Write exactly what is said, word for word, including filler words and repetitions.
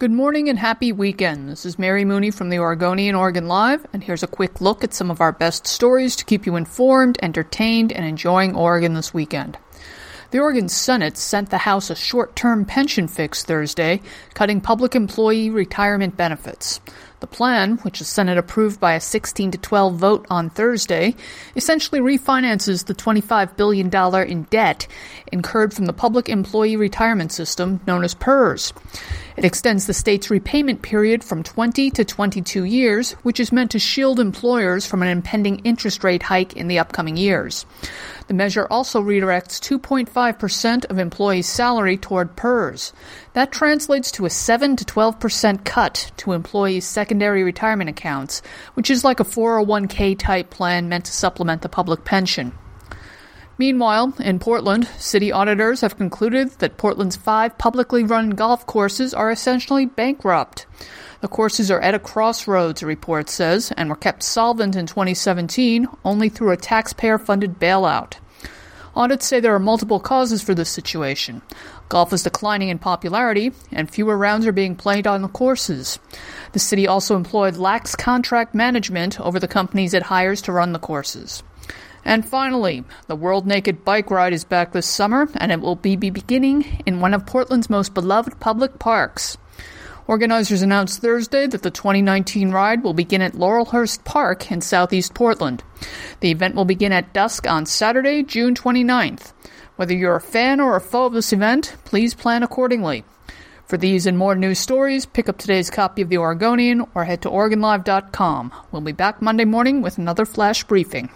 Good morning and happy weekend. This is Mary Mooney from the Oregonian Oregon Live, and here's a quick look at some of our best stories to keep you informed, entertained, and enjoying Oregon this weekend. The Oregon Senate sent the House a short-term pension fix Thursday, cutting public employee retirement benefits. The plan, which the Senate approved by a sixteen to twelve vote on Thursday, essentially refinances the twenty-five billion dollars in debt incurred from the public employee retirement system known as PERS. It extends the state's repayment period from twenty to twenty-two years, which is meant to shield employers from an impending interest rate hike in the upcoming years. The measure also redirects two point five percent of employees' salary toward PERS. That translates to a seven to twelve percent cut to employees' secondary retirement accounts, which is like a four oh one k type plan meant to supplement the public pension. Meanwhile, in Portland, city auditors have concluded that Portland's five publicly run golf courses are essentially bankrupt. The courses are at a crossroads, a report says, and were kept solvent in twenty seventeen only through a taxpayer-funded bailout. Audits say there are multiple causes for this situation. Golf is declining in popularity, and fewer rounds are being played on the courses. The city also employed lax contract management over the companies it hires to run the courses. And finally, the World Naked Bike Ride is back this summer, and it will be beginning in one of Portland's most beloved public parks. Organizers announced Thursday that the twenty nineteen ride will begin at Laurelhurst Park in southeast Portland. The event will begin at dusk on Saturday, June twenty-ninth. Whether you're a fan or a foe of this event, please plan accordingly. For these and more news stories, pick up today's copy of The Oregonian or head to Oregon Live dot com. We'll be back Monday morning with another flash briefing.